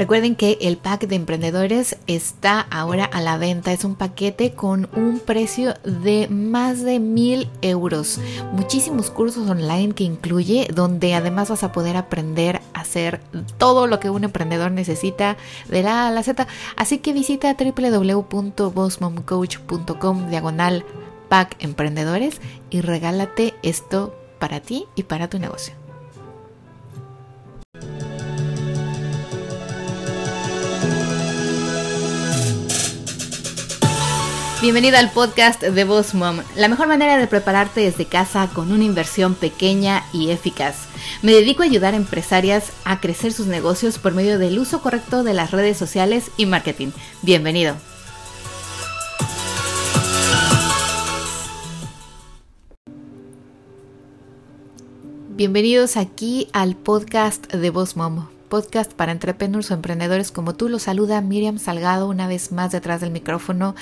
Recuerden que el pack de emprendedores está ahora a la venta. Es un paquete con un precio de más de 1,000 euros. Muchísimos cursos online que incluye, donde además vas a poder aprender a hacer todo lo que un emprendedor necesita de la A a la Z. Así que visita www.bossmomcoach.com/pack-emprendedores y regálate esto para ti y para tu negocio. Bienvenida al podcast de Boss Mom. La mejor manera de prepararte desde casa con una inversión pequeña y eficaz. Me dedico a ayudar a empresarias a crecer sus negocios por medio del uso correcto de las redes sociales y marketing. Bienvenido. Bienvenidos aquí al podcast de Boss Mom. Podcast para entrepreneurs o emprendedores como tú. Los saluda Miriam Salgado una vez más detrás del micrófono,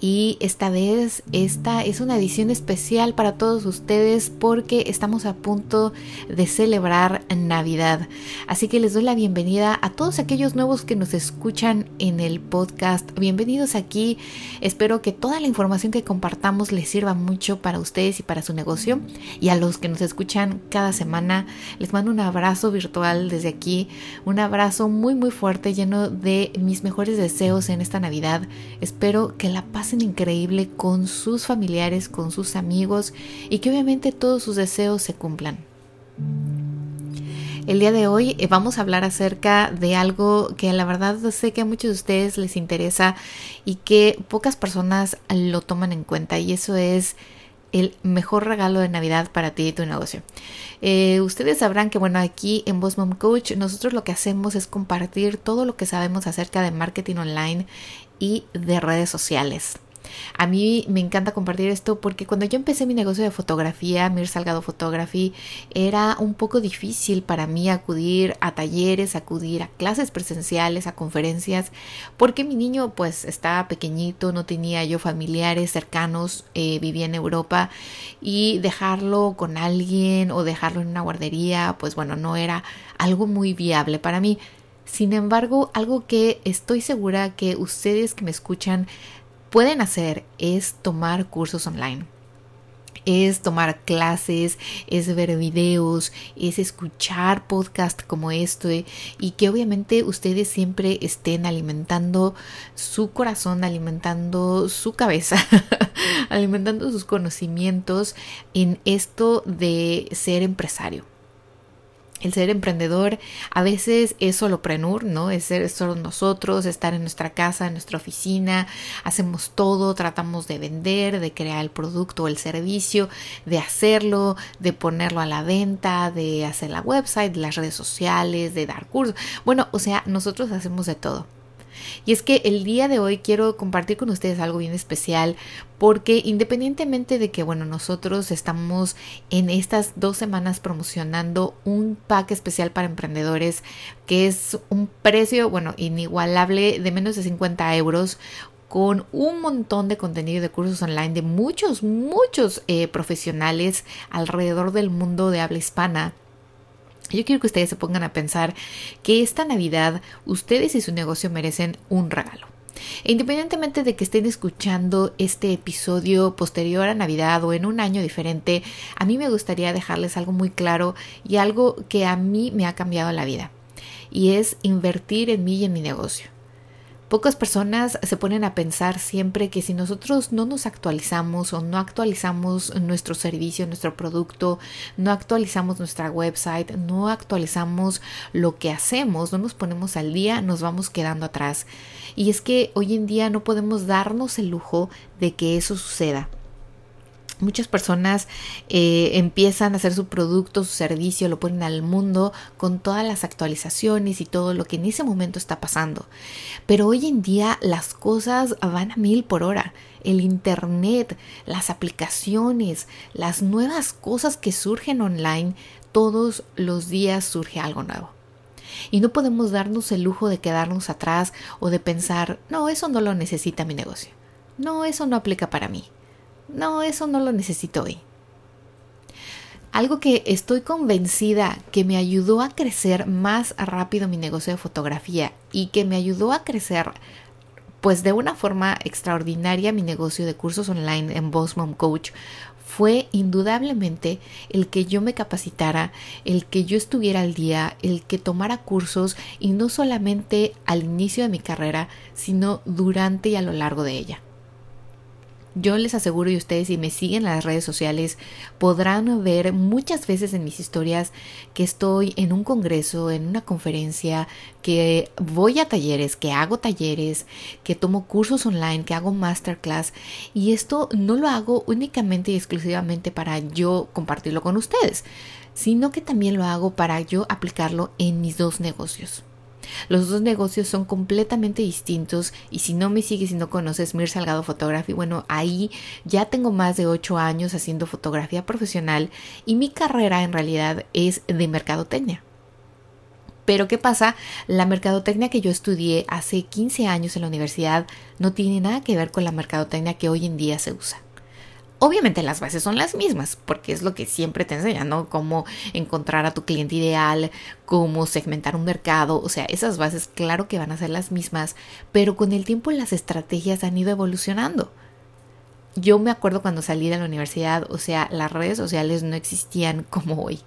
y esta vez esta es una edición especial para todos ustedes porque estamos a punto de celebrar Navidad. Así que les doy la bienvenida a todos aquellos nuevos que nos escuchan en el podcast. Bienvenidos aquí. Espero que toda la información que compartamos les sirva mucho para ustedes y para su negocio. Y a los que nos escuchan cada semana, les mando un abrazo virtual desde aquí. Un abrazo muy muy fuerte, lleno de mis mejores deseos en esta Navidad. Espero que la pasen increíble con sus familiares, con sus amigos, y que obviamente todos sus deseos se cumplan. El día de hoy vamos a hablar acerca de algo que la verdad sé que a muchos de ustedes les interesa y que pocas personas lo toman en cuenta, y eso es el mejor regalo de Navidad para ti y tu negocio. Ustedes sabrán que aquí en Boss Mom Coach nosotros lo que hacemos es compartir todo lo que sabemos acerca de marketing online y de redes sociales. A mí me encanta compartir esto porque cuando yo empecé mi negocio de fotografía, Mir Salgado Photography, era un poco difícil para mí acudir a talleres, acudir a clases presenciales, a conferencias, porque mi niño pues estaba pequeñito, no tenía yo familiares cercanos, vivía en Europa, y dejarlo con alguien o dejarlo en una guardería, pues bueno, no era algo muy viable para mí. Sin embargo, algo que estoy segura que ustedes que me escuchan pueden hacer es tomar cursos online, es tomar clases, es ver videos, es escuchar podcasts como este, y que obviamente ustedes siempre estén alimentando su corazón, alimentando su cabeza, alimentando sus conocimientos en esto de ser empresario. El ser emprendedor a veces es solopreneur, ¿no? Es ser solo nosotros, estar en nuestra casa, en nuestra oficina, hacemos todo, tratamos de vender, de crear el producto o el servicio, de hacerlo, de ponerlo a la venta, de hacer la website, las redes sociales, de dar cursos. Bueno, o sea, nosotros hacemos de todo. Y es que el día de hoy quiero compartir con ustedes algo bien especial, porque independientemente de que, nosotros estamos en estas 2 semanas promocionando un pack especial para emprendedores, que es un precio, inigualable, de menos de 50 euros, con un montón de contenido de cursos online de muchos profesionales alrededor del mundo de habla hispana. Yo quiero que ustedes se pongan a pensar que esta Navidad ustedes y su negocio merecen un regalo. E independientemente de que estén escuchando este episodio posterior a Navidad o en un año diferente, a mí me gustaría dejarles algo muy claro y algo que a mí me ha cambiado la vida. Y es invertir en mí y en mi negocio. Pocas personas se ponen a pensar siempre que si nosotros no nos actualizamos o no actualizamos nuestro servicio, nuestro producto, no actualizamos nuestra website, no actualizamos lo que hacemos, no nos ponemos al día, nos vamos quedando atrás. Y es que hoy en día no podemos darnos el lujo de que eso suceda. Muchas personas empiezan a hacer su producto, su servicio, lo ponen al mundo con todas las actualizaciones y todo lo que en ese momento está pasando. Pero hoy en día las cosas van a 1,000 por hora. El internet, las aplicaciones, las nuevas cosas que surgen online, todos los días surge algo nuevo. Y no podemos darnos el lujo de quedarnos atrás o de pensar, no, eso no lo necesita mi negocio. No, eso no aplica para mí. No, eso no lo necesito hoy. Algo que estoy convencida que me ayudó a crecer más rápido mi negocio de fotografía y que me ayudó a crecer pues de una forma extraordinaria mi negocio de cursos online en Boss Mom Coach fue indudablemente el que yo me capacitara, el que yo estuviera al día, el que tomara cursos y no solamente al inicio de mi carrera, sino durante y a lo largo de ella. Yo les aseguro, y ustedes si me siguen en las redes sociales podrán ver muchas veces en mis historias que estoy en un congreso, en una conferencia, que voy a talleres, que hago talleres, que tomo cursos online, que hago masterclass, y esto no lo hago únicamente y exclusivamente para yo compartirlo con ustedes, sino que también lo hago para yo aplicarlo en mis dos negocios. Los dos negocios son completamente distintos y si no me sigues y no conoces Mir Salgado Photography, bueno, ahí ya tengo más de 8 años haciendo fotografía profesional y mi carrera en realidad es de mercadotecnia. Pero ¿qué pasa? La mercadotecnia que yo estudié hace 15 años en la universidad no tiene nada que ver con la mercadotecnia que hoy en día se usa. Obviamente las bases son las mismas, porque es lo que siempre te enseñan, ¿no? Cómo encontrar a tu cliente ideal, cómo segmentar un mercado, o sea, esas bases claro que van a ser las mismas, pero con el tiempo las estrategias han ido evolucionando. Yo me acuerdo cuando salí de la universidad, o sea, las redes sociales no existían como hoy.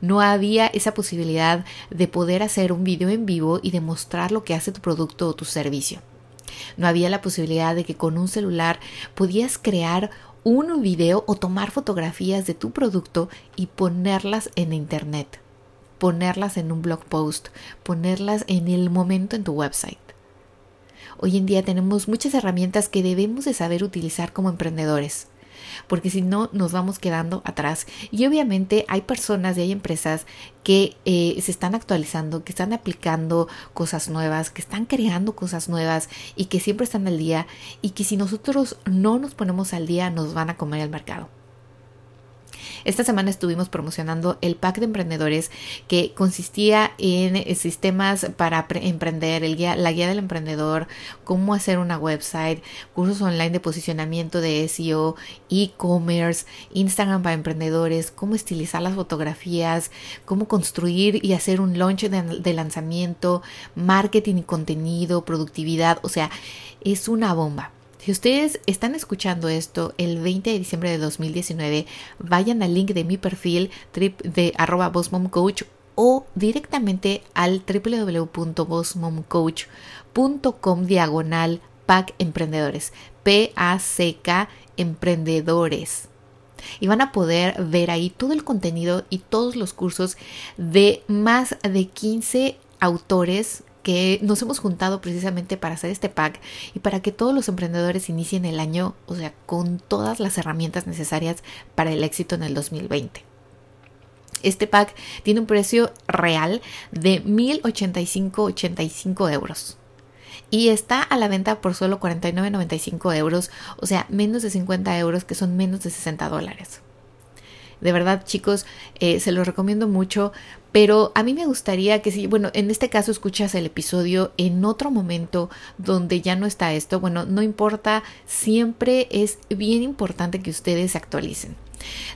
No había esa posibilidad de poder hacer un video en vivo y demostrar lo que hace tu producto o tu servicio. No había la posibilidad de que con un celular podías crear un video o tomar fotografías de tu producto y ponerlas en internet, ponerlas en un blog post, ponerlas en el momento en tu website. Hoy en día tenemos muchas herramientas que debemos de saber utilizar como emprendedores, porque si no nos vamos quedando atrás. Y obviamente hay personas y hay empresas que se están actualizando, que están aplicando cosas nuevas, que están creando cosas nuevas y que siempre están al día y que si nosotros no nos ponemos al día nos van a comer el mercado. Esta semana estuvimos promocionando el pack de emprendedores que consistía en sistemas para emprender, la guía del emprendedor, cómo hacer una website, cursos online de posicionamiento de SEO, e-commerce, Instagram para emprendedores, cómo estilizar las fotografías, cómo construir y hacer un launch de lanzamiento, marketing y contenido, productividad, o sea, es una bomba. Si ustedes están escuchando esto el 20 de diciembre de 2019, vayan al link de mi perfil de @bossmomcoach o directamente al www.bossmomcoach.com/pack-emprendedores, PACK emprendedores. Y van a poder ver ahí todo el contenido y todos los cursos de más de 15 autores que nos hemos juntado precisamente para hacer este pack y para que todos los emprendedores inicien el año, o sea, con todas las herramientas necesarias para el éxito en el 2020. Este pack tiene un precio real de 1,085.85 euros y está a la venta por solo 49.95 euros, o sea, menos de 50 euros, que son menos de $60. De verdad, chicos, se los recomiendo mucho, pero a mí me gustaría que si, bueno, en este caso escuchas el episodio en otro momento donde ya no está esto, bueno, no importa, siempre es bien importante que ustedes se actualicen.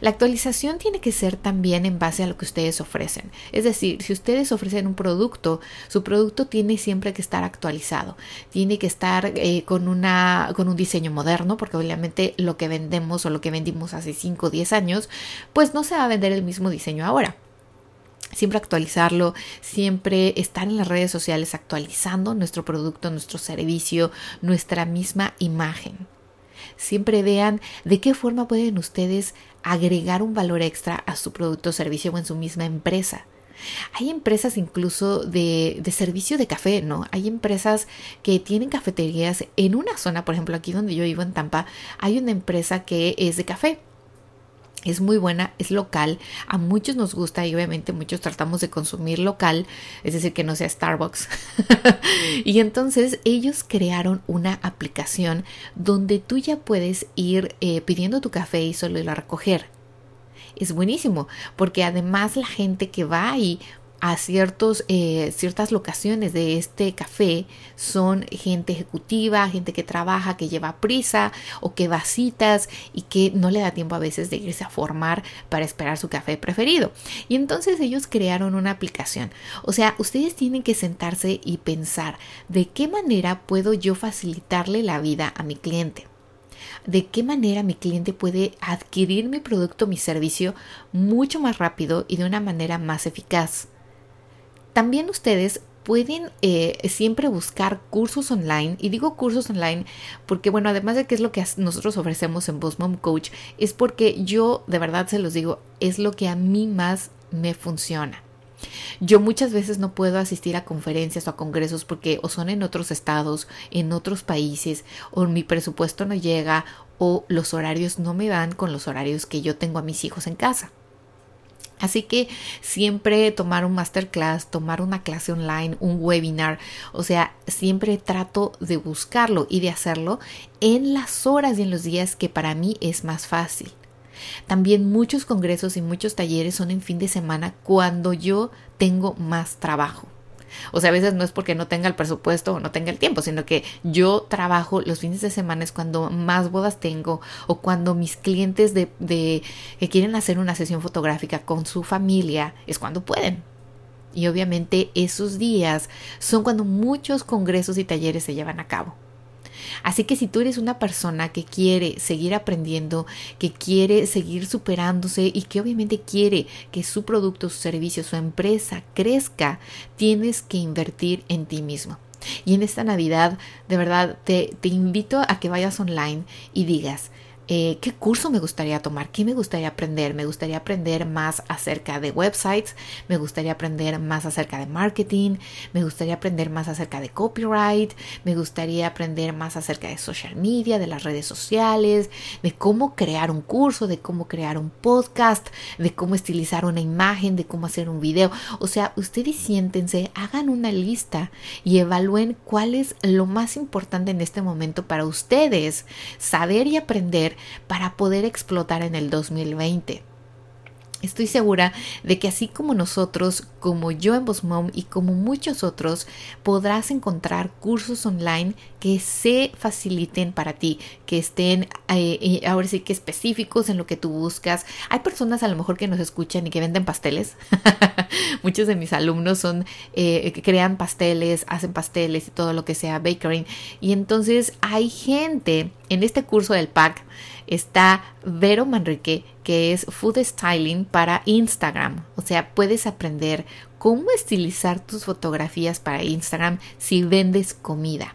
La actualización tiene que ser también en base a lo que ustedes ofrecen. Es decir, si ustedes ofrecen un producto, su producto tiene siempre que estar actualizado. Tiene que estar con un diseño moderno, porque obviamente lo que vendemos o lo que vendimos hace 5 o 10 años, pues no se va a vender el mismo diseño ahora. Siempre actualizarlo, siempre estar en las redes sociales actualizando nuestro producto, nuestro servicio, nuestra misma imagen. Siempre vean de qué forma pueden ustedes agregar un valor extra a su producto o servicio o en su misma empresa. Hay empresas incluso de servicio de café, ¿no? Hay empresas que tienen cafeterías en una zona, por ejemplo, aquí donde yo vivo en Tampa, hay una empresa que es de café. Es muy buena, es local, a muchos nos gusta y obviamente muchos tratamos de consumir local, es decir, que no sea Starbucks. Y entonces ellos crearon una aplicación donde tú ya puedes ir pidiendo tu café y solo irlo a recoger. Es buenísimo porque además la gente que va ahí a ciertas locaciones de este café son gente ejecutiva, gente que trabaja, que lleva prisa o que va a citas y que no le da tiempo a veces de irse a formar para esperar su café preferido. Y entonces ellos crearon una aplicación. O sea, ustedes tienen que sentarse y pensar de qué manera puedo yo facilitarle la vida a mi cliente. De qué manera mi cliente puede adquirir mi producto, mi servicio mucho más rápido y de una manera más eficaz. También ustedes pueden siempre buscar cursos online, y digo cursos online porque, bueno, además de que es lo que nosotros ofrecemos en Boss Mom Coach, es porque yo de verdad se los digo, es lo que a mí más me funciona. Yo muchas veces no puedo asistir a conferencias o a congresos porque o son en otros estados, en otros países, o mi presupuesto no llega, o los horarios no me van con los horarios que yo tengo a mis hijos en casa. Así que siempre tomar un masterclass, tomar una clase online, un webinar, o sea, siempre trato de buscarlo y de hacerlo en las horas y en los días que para mí es más fácil. También muchos congresos y muchos talleres son en fin de semana cuando yo tengo más trabajo. O sea, a veces no es porque no tenga el presupuesto o no tenga el tiempo, sino que yo trabajo los fines de semana, es cuando más bodas tengo, o cuando mis clientes que quieren hacer una sesión fotográfica con su familia, es cuando pueden. Y obviamente esos días son cuando muchos congresos y talleres se llevan a cabo. Así que si tú eres una persona que quiere seguir aprendiendo, que quiere seguir superándose y que obviamente quiere que su producto, su servicio, su empresa crezca, tienes que invertir en ti mismo. Y en esta Navidad, de verdad, te invito a que vayas online y digas, ¿qué curso me gustaría tomar? ¿Qué me gustaría aprender? Me gustaría aprender más acerca de websites, me gustaría aprender más acerca de marketing, me gustaría aprender más acerca de copyright, me gustaría aprender más acerca de social media, de las redes sociales, de cómo crear un curso, de cómo crear un podcast, de cómo estilizar una imagen, de cómo hacer un video. O sea, ustedes siéntense, hagan una lista y evalúen cuál es lo más importante en este momento para ustedes saber y aprender para poder explotar en el 2020. Estoy segura de que así como nosotros, como yo en Boss Mom y como muchos otros, podrás encontrar cursos online que se faciliten para ti, que estén ahora sí que específicos en lo que tú buscas. Hay personas a lo mejor que nos escuchan y que venden pasteles. Muchos de mis alumnos crean pasteles, hacen pasteles y todo lo que sea bakery. Y entonces hay gente, en este curso del pack está Vero Manrique, que es Food Styling para Instagram. O sea, puedes aprender cómo estilizar tus fotografías para Instagram si vendes comida.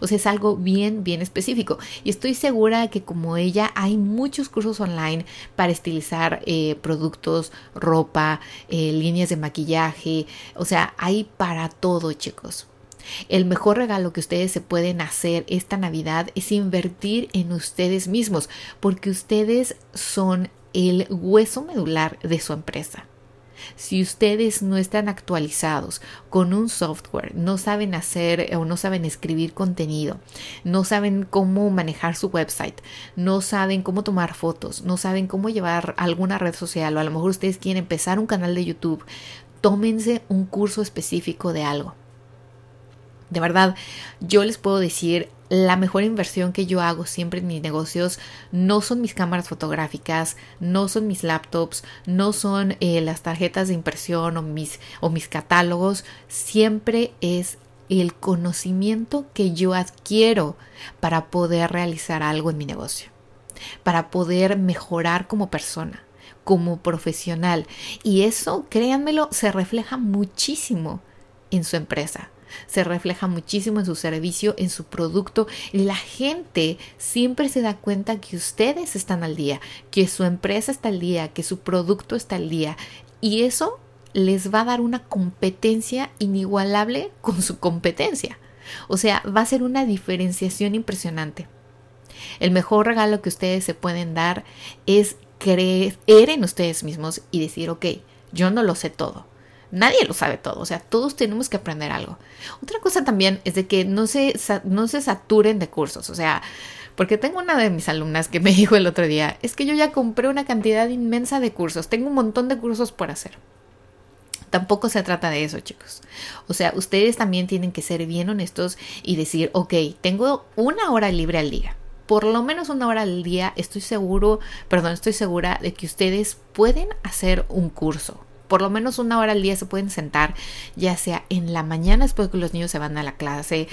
O sea, es algo bien, bien específico. Y estoy segura que como ella hay muchos cursos online para estilizar productos, ropa, líneas de maquillaje. O sea, hay para todo, chicos. El mejor regalo que ustedes se pueden hacer esta Navidad es invertir en ustedes mismos, porque ustedes son el hueso medular de su empresa. Si ustedes no están actualizados con un software, no saben hacer o no saben escribir contenido, no saben cómo manejar su website, no saben cómo tomar fotos, no saben cómo llevar alguna red social, o a lo mejor ustedes quieren empezar un canal de YouTube, tómense un curso específico de algo. De verdad, yo les puedo decir, la mejor inversión que yo hago siempre en mis negocios no son mis cámaras fotográficas, no son mis laptops, no son las tarjetas de impresión o mis catálogos. Siempre es el conocimiento que yo adquiero para poder realizar algo en mi negocio, para poder mejorar como persona, como profesional. Y eso, créanmelo, se refleja muchísimo en su empresa. Se refleja muchísimo en su servicio, en su producto. La gente siempre se da cuenta que ustedes están al día, que su empresa está al día, que su producto está al día. Y eso les va a dar una competencia inigualable con su competencia. O sea, va a ser una diferenciación impresionante. El mejor regalo que ustedes se pueden dar es creer en ustedes mismos y decir, ok, yo no lo sé todo. Nadie lo sabe todo, o sea, todos tenemos que aprender algo. Otra cosa también es de que no se saturen de cursos, o sea, porque tengo una de mis alumnas que me dijo el otro día, es que yo ya compré una cantidad inmensa de cursos, tengo un montón de cursos por hacer. Tampoco se trata de eso, chicos. O sea, ustedes también tienen que ser bien honestos y decir, ok, tengo una hora libre al día. Por lo menos una hora al día, estoy segura de que ustedes pueden hacer un curso. Por lo menos una hora al día se pueden sentar, ya sea en la mañana después que los niños se van a la clase,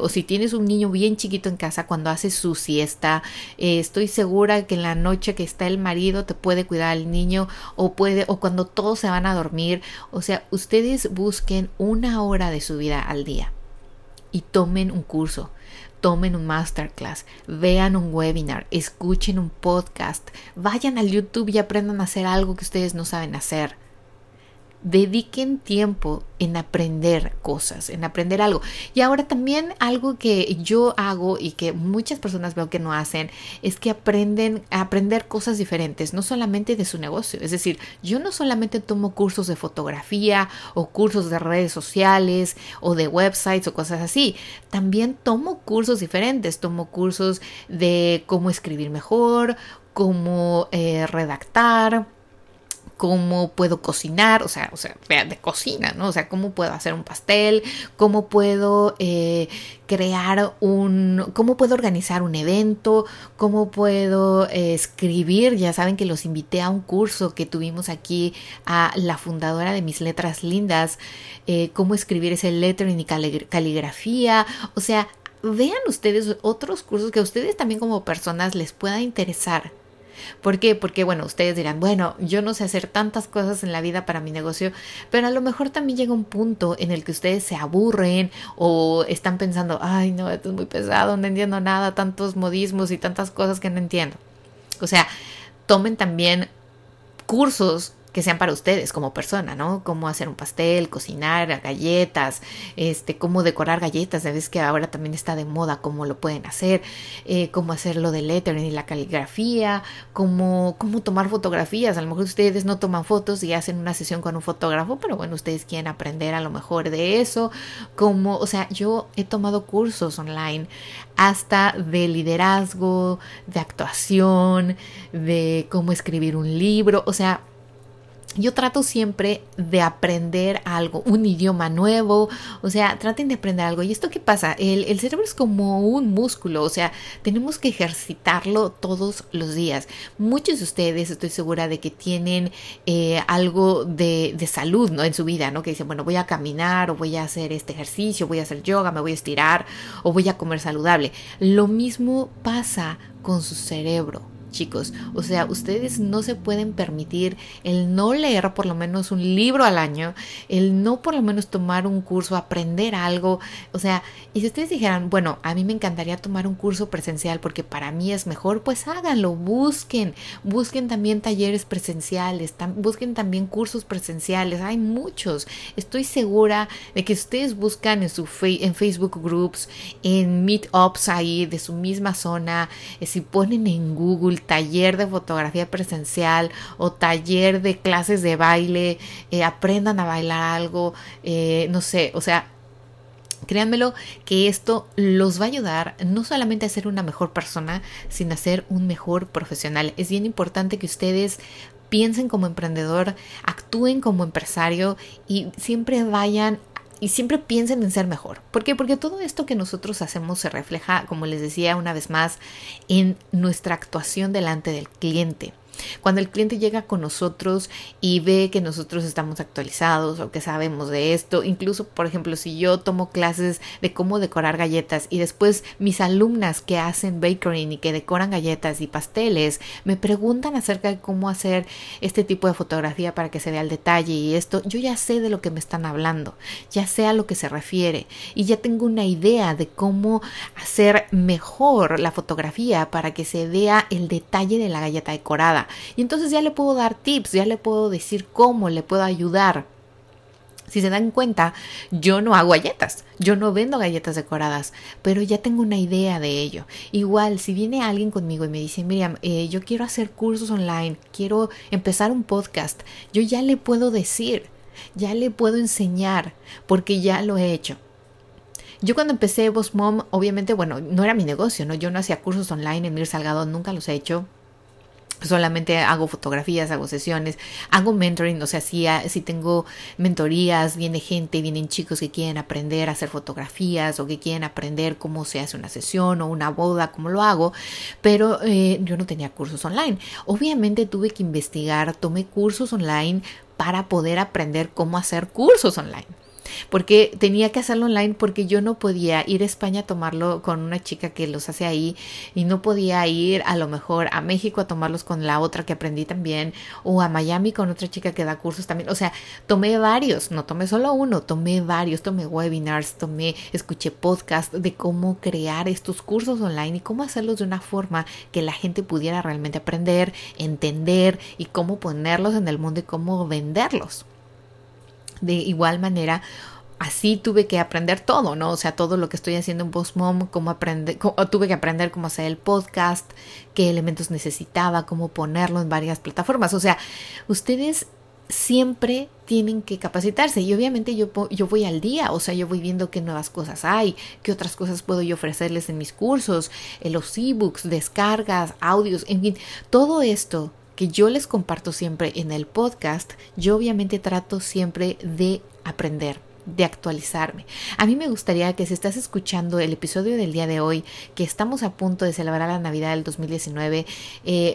o si tienes un niño bien chiquito en casa cuando hace su siesta, estoy segura que en la noche que está el marido te puede cuidar al niño, o cuando todos se van a dormir. O sea, ustedes busquen una hora de su vida al día y tomen un curso. Tomen un masterclass, vean un webinar, escuchen un podcast, vayan al YouTube y aprendan a hacer algo que ustedes no saben hacer. Dediquen tiempo en aprender cosas, en aprender algo. Y ahora también algo que yo hago y que muchas personas veo que no hacen es que aprenden a aprender cosas diferentes, no solamente de su negocio. Es decir, yo no solamente tomo cursos de fotografía o cursos de redes sociales o de websites o cosas así. También tomo cursos diferentes, tomo cursos de cómo escribir mejor, cómo redactar, cómo puedo cocinar, o sea, de cocina, ¿no? O sea, cómo puedo hacer un pastel, cómo puedo cómo puedo organizar un evento, cómo puedo escribir. Ya saben que los invité a un curso que tuvimos aquí a la fundadora de Mis Letras Lindas, cómo escribir ese lettering y caligrafía, o sea, vean ustedes otros cursos que a ustedes también como personas les pueda interesar. ¿Por qué? Porque, bueno, ustedes dirán, bueno, yo no sé hacer tantas cosas en la vida para mi negocio, pero a lo mejor también llega un punto en el que ustedes se aburren o están pensando, ay, no, esto es muy pesado, no entiendo nada, tantos modismos y tantas cosas que no entiendo. O sea, tomen también cursos que sean para ustedes como persona, ¿no? Cómo hacer un pastel, cocinar galletas, cómo decorar galletas. Sabes que ahora también está de moda cómo lo pueden hacer, cómo hacer lo de lettering y la caligrafía, cómo tomar fotografías. A lo mejor ustedes no toman fotos y hacen una sesión con un fotógrafo, pero bueno, ustedes quieren aprender a lo mejor de eso. O sea, yo he tomado cursos online hasta de liderazgo, de actuación, de cómo escribir un libro. O sea, yo trato siempre de aprender algo, un idioma nuevo. O sea, traten de aprender algo. ¿Y esto qué pasa? El cerebro es como un músculo, o sea, tenemos que ejercitarlo todos los días. Muchos de ustedes, estoy segura de que tienen algo de salud, ¿no? En su vida, ¿no? Que dicen, bueno, voy a caminar, o voy a hacer este ejercicio, voy a hacer yoga, me voy a estirar, o voy a comer saludable. Lo mismo pasa con su cerebro, chicos. O sea, ustedes no se pueden permitir el no leer por lo menos un libro al año, el no por lo menos tomar un curso, aprender algo. O sea, y si ustedes dijeran, bueno, a mí me encantaría tomar un curso presencial porque para mí es mejor, pues háganlo, busquen también talleres presenciales, busquen también cursos presenciales. Hay muchos. Estoy segura de que ustedes buscan en en Facebook Groups, en Meetups ahí de su misma zona, si ponen en Google taller de fotografía presencial o taller de clases de baile, aprendan a bailar algo, no sé, o sea, créanmelo que esto los va a ayudar no solamente a ser una mejor persona, sino a ser un mejor profesional. Es bien importante que ustedes piensen como emprendedor, actúen como empresario y siempre piensen en ser mejor. ¿Por qué? Porque todo esto que nosotros hacemos se refleja, como les decía una vez más, en nuestra actuación delante del cliente. Cuando el cliente llega con nosotros y ve que nosotros estamos actualizados o que sabemos de esto, incluso, por ejemplo, si yo tomo clases de cómo decorar galletas y después mis alumnas que hacen baking y que decoran galletas y pasteles me preguntan acerca de cómo hacer este tipo de fotografía para que se vea el detalle y esto, yo ya sé de lo que me están hablando, ya sé a lo que se refiere y ya tengo una idea de cómo hacer mejor la fotografía para que se vea el detalle de la galleta decorada. Y entonces ya le puedo dar tips, ya le puedo decir cómo le puedo ayudar. Si se dan cuenta, yo no hago galletas, yo no vendo galletas decoradas, pero ya tengo una idea de ello. Igual, si viene alguien conmigo y me dice, Miriam, yo quiero hacer cursos online, quiero empezar un podcast, yo ya le puedo decir, ya le puedo enseñar, porque ya lo he hecho. Yo cuando empecé Boss Mom, obviamente, bueno, no era mi negocio, ¿no? Yo no hacía cursos online en Mir Salgado, nunca los he hecho. solamente hago fotografías, hago sesiones, hago mentoring, o sea, si tengo mentorías, viene gente, vienen chicos que quieren aprender a hacer fotografías o que quieren aprender cómo se hace una sesión o una boda, cómo lo hago, pero yo no tenía cursos online. Obviamente tuve que investigar, tomé cursos online para poder aprender cómo hacer cursos online. Porque tenía que hacerlo online porque yo no podía ir a España a tomarlo con una chica que los hace ahí y no podía ir a lo mejor a México a tomarlos con la otra que aprendí también o a Miami con otra chica que da cursos también. O sea, tomé varios, no tomé solo uno, tomé varios, tomé webinars, escuché podcast de cómo crear estos cursos online y cómo hacerlos de una forma que la gente pudiera realmente aprender, entender y cómo ponerlos en el mundo y cómo venderlos. De igual manera, así tuve que aprender todo, ¿no? O sea, todo lo que estoy haciendo en Boss Mom, tuve que aprender cómo hacer el podcast, qué elementos necesitaba, cómo ponerlo en varias plataformas. O sea, ustedes siempre tienen que capacitarse y obviamente yo voy al día, o sea, yo voy viendo qué nuevas cosas hay, qué otras cosas puedo yo ofrecerles en mis cursos, en los ebooks, descargas, audios, en fin, todo esto que yo les comparto siempre en el podcast, yo obviamente trato siempre de aprender, de actualizarme. A mí me gustaría que si estás escuchando el episodio del día de hoy, que estamos a punto de celebrar la Navidad del 2019,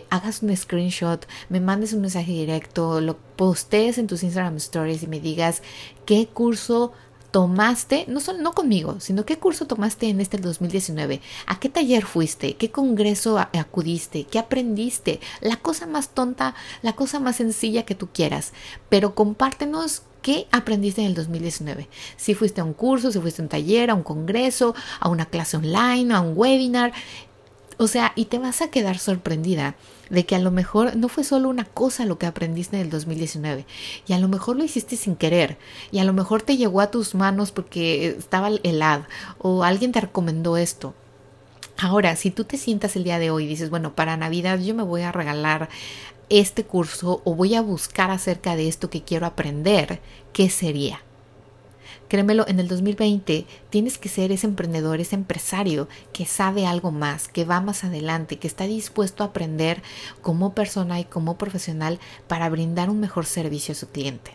hagas un screenshot, me mandes un mensaje directo, lo postees en tus Instagram Stories y me digas qué curso tomaste, no conmigo, sino qué curso tomaste en este 2019, a qué taller fuiste, qué congreso acudiste, qué aprendiste, la cosa más tonta, la cosa más sencilla que tú quieras, pero compártenos qué aprendiste en el 2019, si fuiste a un curso, si fuiste a un taller, a un congreso, a una clase online, a un webinar, o sea, y te vas a quedar sorprendida de que a lo mejor no fue solo una cosa lo que aprendiste en el 2019 y a lo mejor lo hiciste sin querer y a lo mejor te llegó a tus manos porque estaba el ad o alguien te recomendó esto. Ahora, si tú te sientas el día de hoy y dices, bueno, para Navidad yo me voy a regalar este curso o voy a buscar acerca de esto que quiero aprender, ¿qué sería? Créemelo, en el 2020 tienes que ser ese emprendedor, ese empresario que sabe algo más, que va más adelante, que está dispuesto a aprender como persona y como profesional para brindar un mejor servicio a su cliente.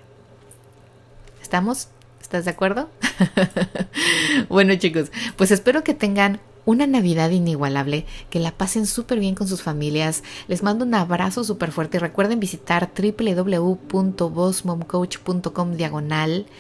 ¿Estamos? ¿Estás de acuerdo? Bueno, chicos, pues espero que tengan una Navidad inigualable, que la pasen súper bien con sus familias. Les mando un abrazo súper fuerte y recuerden visitar www.bossmomcoach.com/pack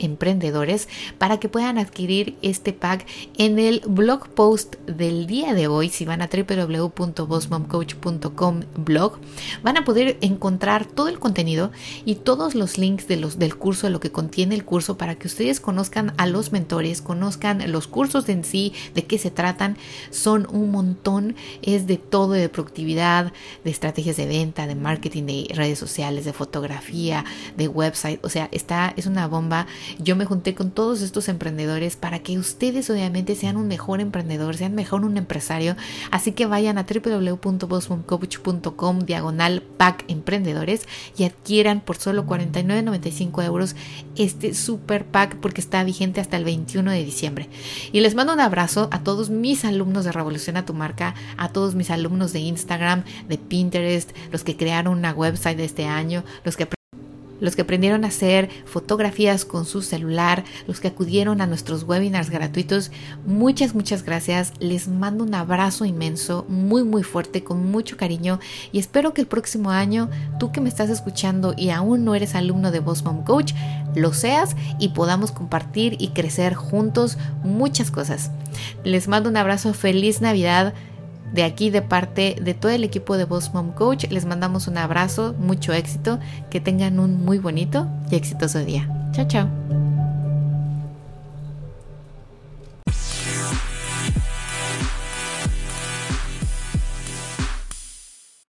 emprendedores para que puedan adquirir este pack en el blog post del día de hoy. Si van a www.bossmomcoach.com/blog van a poder encontrar todo el contenido y todos los links del curso, de lo que contiene el curso, para que ustedes conozcan a los mentores, conozcan los cursos en sí, de qué se tratan. Son un montón, es de todo, de productividad, de estrategias de venta, de marketing, de redes sociales, de fotografía, de website, o sea, es una bomba. Yo me junté con todos estos emprendedores para que ustedes obviamente sean un mejor emprendedor, sean mejor un empresario. Así que vayan a www.bossmomcoach.com/pack emprendedores y adquieran por solo €49.95 este super pack porque está vigente hasta el 21 de diciembre. Y les mando un abrazo a todos mis alumnos de Revolución a tu Marca, a todos mis alumnos de Instagram, de Pinterest, los que crearon una website de este año, los que aprendieron a hacer fotografías con su celular, los que acudieron a nuestros webinars gratuitos. Muchas, muchas gracias. Les mando un abrazo inmenso, muy, muy fuerte, con mucho cariño. Y espero que el próximo año, tú que me estás escuchando y aún no eres alumno de Boss Mom Coach, lo seas y podamos compartir y crecer juntos muchas cosas. Les mando un abrazo. Feliz Navidad. De aquí, de parte de todo el equipo de Boss Mom Coach, les mandamos un abrazo, mucho éxito, que tengan un muy bonito y exitoso día. Chao, chao.